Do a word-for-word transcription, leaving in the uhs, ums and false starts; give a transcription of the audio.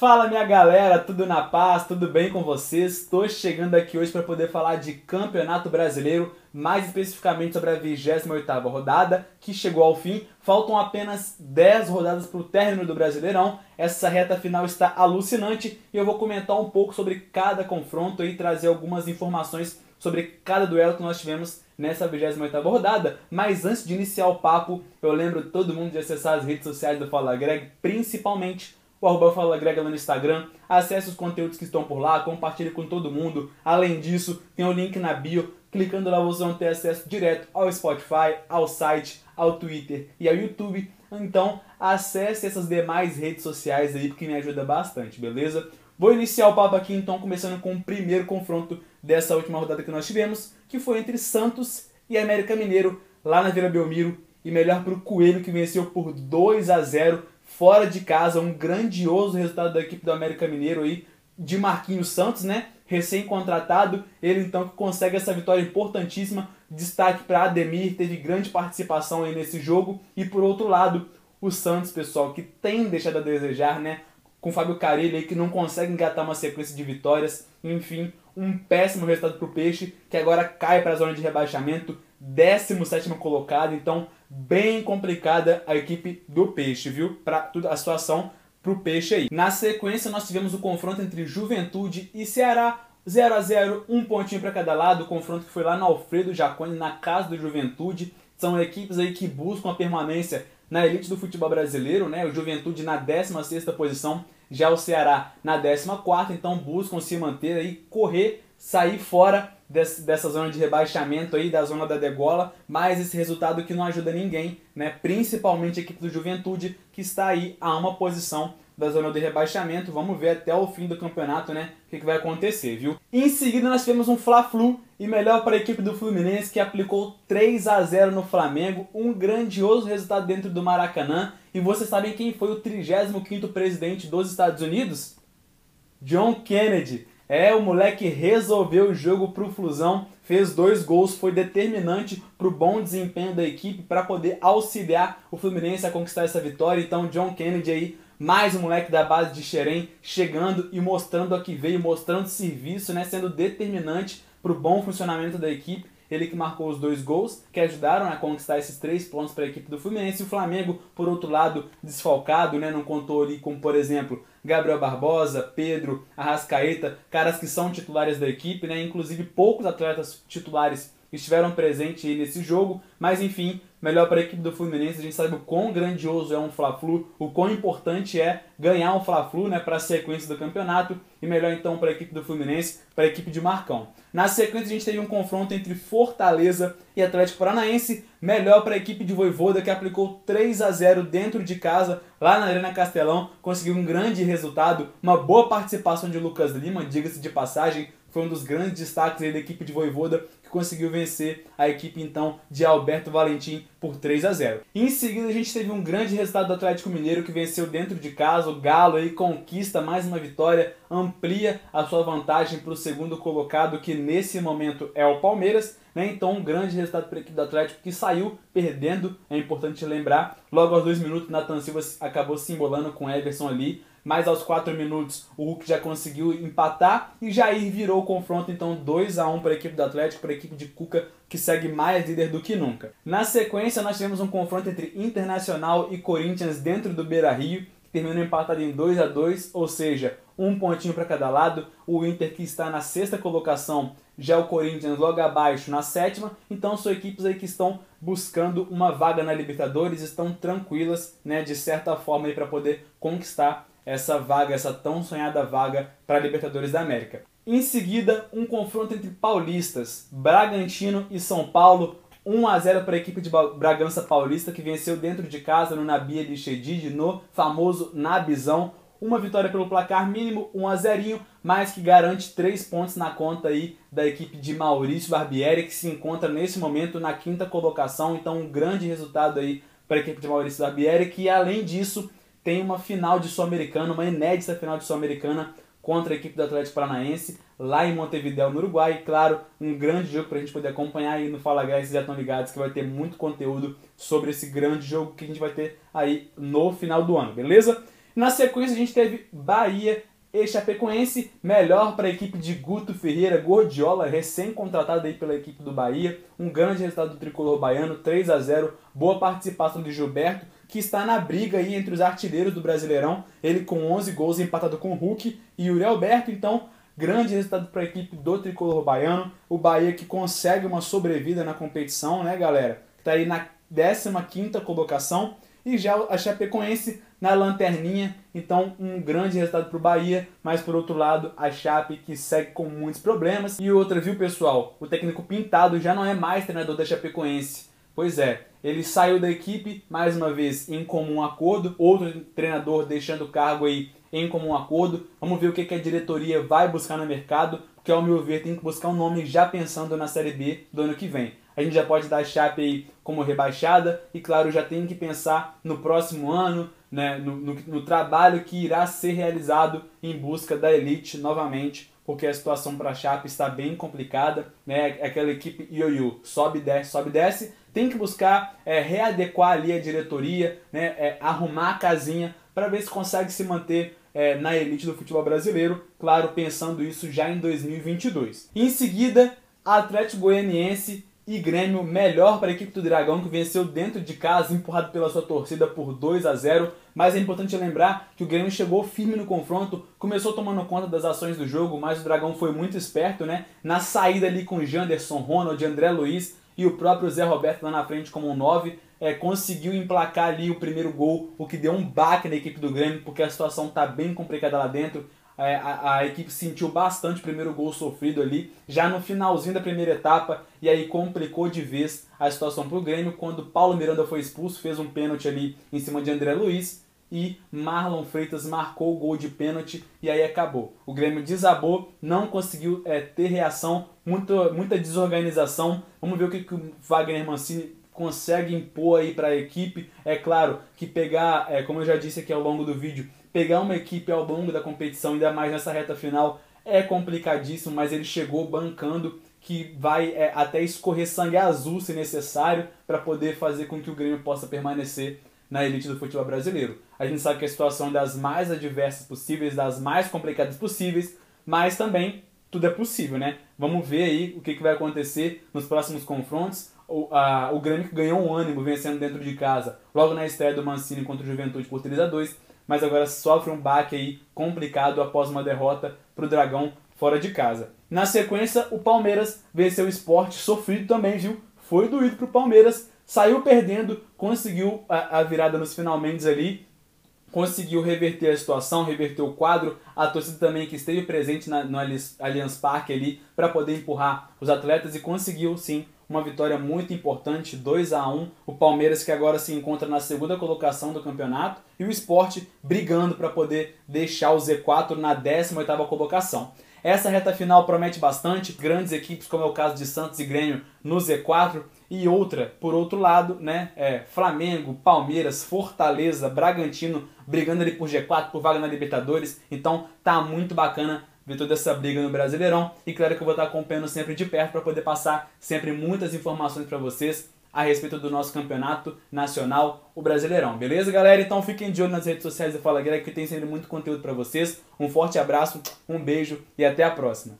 Fala minha galera, tudo na paz, tudo bem com vocês? Tô chegando aqui hoje para poder falar de Campeonato Brasileiro, mais especificamente sobre a vigésima oitava rodada, que chegou ao fim. Faltam apenas dez rodadas para o término do Brasileirão. Essa reta final está alucinante e eu vou comentar um pouco sobre cada confronto e trazer algumas informações sobre cada duelo que nós tivemos nessa vigésima oitava rodada. Mas antes de iniciar o papo, eu lembro todo mundo de acessar as redes sociais do Fala Greg, principalmente o arroba Fala Greg no Instagram, acesse os conteúdos que estão por lá, compartilhe com todo mundo. Além disso, tem o link na bio, clicando lá vocês vão ter acesso direto ao Spotify, ao site, ao Twitter e ao YouTube. Então, acesse essas demais redes sociais aí, porque me ajuda bastante, beleza? Vou iniciar o papo aqui então, começando com o primeiro confronto dessa última rodada que nós tivemos, que foi entre Santos e América Mineiro, lá na Vila Belmiro, e melhor para o Coelho, que venceu por dois a zero, fora de casa, um grandioso resultado da equipe do América Mineiro aí, de Marquinhos Santos, né? Recém-contratado, ele então que consegue essa vitória importantíssima, destaque para Ademir, teve grande participação aí nesse jogo, e por outro lado, o Santos, pessoal, que tem deixado a desejar, né? Com o Fábio Carelli aí, que não consegue engatar uma sequência de vitórias, enfim, um péssimo resultado para o Peixe, que agora cai para a zona de rebaixamento, décimo sétimo colocado, então bem complicada a equipe do Peixe, viu? Para a situação para o Peixe aí. Na sequência, nós tivemos o confronto entre Juventude e Ceará, zero a zero, um pontinho para cada lado, o confronto que foi lá no Alfredo Jaconi, na casa do Juventude. São equipes aí que buscam a permanência na elite do futebol brasileiro, né? O Juventude na décima sexta posição, já o Ceará na décima quarta, então buscam se manter aí, correr, sair fora desse, dessa zona de rebaixamento aí, da zona da degola, mas esse resultado que não ajuda ninguém, né? Principalmente a equipe do Juventude, que está aí a uma posição da zona de rebaixamento. Vamos ver até o fim do campeonato, né? O que, que vai acontecer, viu? Em seguida, nós tivemos um Fla-Flu, e melhor para a equipe do Fluminense, que aplicou três a zero no Flamengo, um grandioso resultado dentro do Maracanã. E vocês sabem quem foi o trigésimo quinto presidente dos Estados Unidos? John Kennedy. É, o moleque resolveu o jogo para o Flusão, fez dois gols, foi determinante para o bom desempenho da equipe, para poder auxiliar o Fluminense a conquistar essa vitória. Então, John Kennedy aí, mais um moleque da base de Xerém, chegando e mostrando a que veio, mostrando serviço, né, sendo determinante para o bom funcionamento da equipe. Ele que marcou os dois gols, que ajudaram a conquistar esses três pontos para a equipe do Fluminense. E o Flamengo, por outro lado, desfalcado, né? Não contou ali com, por exemplo, Gabriel Barbosa, Pedro, Arrascaeta, caras que são titulares da equipe, né? Inclusive, poucos atletas titulares estiveram presentes aí nesse jogo. Mas, enfim, melhor para a equipe do Fluminense. A gente sabe o quão grandioso é um Fla-Flu, o quão importante é ganhar um Fla-Flu, né, para a sequência do campeonato. E melhor, então, para a equipe do Fluminense, para a equipe de Marcão. Na sequência, a gente teve um confronto entre Fortaleza e Atlético Paranaense. Melhor para a equipe de Voivoda, que aplicou três a zero dentro de casa, lá na Arena Castelão. Conseguiu um grande resultado, uma boa participação de Lucas Lima, diga-se de passagem. Foi um dos grandes destaques aí da equipe de Voivoda, que conseguiu vencer a equipe, então, de Alberto Valentim por três a zero. Em seguida, a gente teve um grande resultado do Atlético Mineiro, que venceu dentro de casa. O Galo aí conquista mais uma vitória, amplia a sua vantagem para o segundo colocado, que nesse momento é o Palmeiras, né? Então, um grande resultado para a equipe do Atlético, que saiu perdendo, é importante lembrar. Logo aos dois minutos, Nathan Silva acabou se embolando com Everson ali. Mas aos quatro minutos o Hulk já conseguiu empatar e Jair virou o confronto, então dois a um para a equipe do Atlético, para a equipe de Cuca, que segue mais líder do que nunca. Na sequência nós tivemos um confronto entre Internacional e Corinthians dentro do Beira-Rio, que terminou empatado em dois a dois, ou seja, um pontinho para cada lado. O Inter, que está na sexta colocação, já o Corinthians logo abaixo na sétima, então são equipes aí que estão buscando uma vaga na Libertadores, estão tranquilas, né, de certa forma aí para poder conquistar essa vaga, essa tão sonhada vaga para a Libertadores da América. Em seguida, um confronto entre paulistas, Bragantino e São Paulo, um a zero para a equipe de Bragança Paulista, que venceu dentro de casa no Nabi El Chedid, no famoso Nabizão. Uma vitória pelo placar mínimo, um a zero, mas que garante três pontos na conta aí da equipe de Maurício Barbieri, que se encontra nesse momento na quinta colocação. Então, um grande resultado aí para a equipe de Maurício Barbieri, que além disso tem uma final de Sul-Americana, uma inédita final de Sul-Americana contra a equipe do Atlético Paranaense, lá em Montevidéu, no Uruguai. E claro, um grande jogo para a gente poder acompanhar aí no Fala Greg, vocês já estão ligados que vai ter muito conteúdo sobre esse grande jogo que a gente vai ter aí no final do ano, beleza? Na sequência a gente teve Bahia e Chapecoense, melhor para a equipe de Guto Ferreira, Gordiola, recém-contratado aí pela equipe do Bahia. Um grande resultado do Tricolor Baiano, três a zero, boa participação de Gilberto, que está na briga aí entre os artilheiros do Brasileirão, ele com onze gols, empatado com o Hulk e Yuri Alberto. Então, grande resultado para a equipe do Tricolor Baiano, o Bahia que consegue uma sobrevida na competição, né galera? Está aí na décima quinta colocação. E já a Chapecoense na lanterninha, então um grande resultado para o Bahia, mas por outro lado a Chape que segue com muitos problemas. E outra, viu pessoal, o técnico Pintado já não é mais treinador da Chapecoense. Pois é, ele saiu da equipe, mais uma vez, em comum acordo, outro treinador deixando o cargo aí em comum acordo. Vamos ver o que a diretoria vai buscar no mercado, porque ao meu ver tem que buscar um nome já pensando na Série B do ano que vem. A gente já pode dar a Chape aí como rebaixada e, claro, já tem que pensar no próximo ano, né, no, no, no trabalho que irá ser realizado em busca da elite novamente, porque a situação para a Chape está bem complicada, né? Aquela equipe ioiô, sobe e desce, sobe e desce. Tem que buscar é, readequar ali a diretoria, né, é, arrumar a casinha para ver se consegue se manter É, na elite do futebol brasileiro, claro, pensando isso já em dois mil e vinte e dois. Em seguida, Atlético Goianiense e Grêmio, melhor para a equipe do Dragão, que venceu dentro de casa, empurrado pela sua torcida por dois a zero, mas é importante lembrar que o Grêmio chegou firme no confronto, começou tomando conta das ações do jogo, mas o Dragão foi muito esperto, né? Na saída ali com Janderson, Ronald, André Luiz e o próprio Zé Roberto lá na frente como um nove, É, conseguiu emplacar ali o primeiro gol, o que deu um baque na equipe do Grêmio, porque a situação está bem complicada lá dentro. É, a, a equipe sentiu bastante o primeiro gol sofrido ali, já no finalzinho da primeira etapa, e aí complicou de vez a situação para o Grêmio, quando Paulo Miranda foi expulso, fez um pênalti ali em cima de André Luiz, e Marlon Freitas marcou o gol de pênalti, e aí acabou. O Grêmio desabou, não conseguiu é, ter reação, muita, muita desorganização. Vamos ver o que, que o Wagner Mancini consegue impor aí para a equipe. É claro que pegar, é, como eu já disse aqui ao longo do vídeo, pegar uma equipe ao longo da competição, ainda mais nessa reta final, é complicadíssimo, mas ele chegou bancando, que vai é, até escorrer sangue azul se necessário, para poder fazer com que o Grêmio possa permanecer na elite do futebol brasileiro. A gente sabe que a situação é das mais adversas possíveis, das mais complicadas possíveis, mas também tudo é possível, né? Vamos ver aí o que, que vai acontecer nos próximos confrontos. O, a, o Grêmio que ganhou um ânimo vencendo dentro de casa, logo na estreia do Mancini contra o Juventude por três a dois, mas agora sofre um baque aí complicado após uma derrota para o Dragão fora de casa. Na sequência, o Palmeiras venceu o Sport, sofrido também, viu? Foi doído para o Palmeiras, saiu perdendo, conseguiu a, a virada nos finalmente ali, conseguiu reverter a situação, reverter o quadro. A torcida também que esteve presente na, no Allianz Parque ali para poder empurrar os atletas, e conseguiu sim uma vitória muito importante, dois a um. O Palmeiras que agora se encontra na segunda colocação do campeonato, e o Sport brigando para poder deixar o Z quatro na décima oitava colocação. Essa reta final promete bastante, grandes equipes como é o caso de Santos e Grêmio no Z quatro, e outra, por outro lado, né, é Flamengo, Palmeiras, Fortaleza, Bragantino brigando ali por G quatro, por vaga na Libertadores. Então tá muito bacana ver toda essa briga no Brasileirão, e claro que eu vou estar acompanhando sempre de perto para poder passar sempre muitas informações para vocês a respeito do nosso campeonato nacional, o Brasileirão. Beleza, galera? Então fiquem de olho nas redes sociais do Fala Greg, que tem sempre muito conteúdo para vocês. Um forte abraço, um beijo e até a próxima.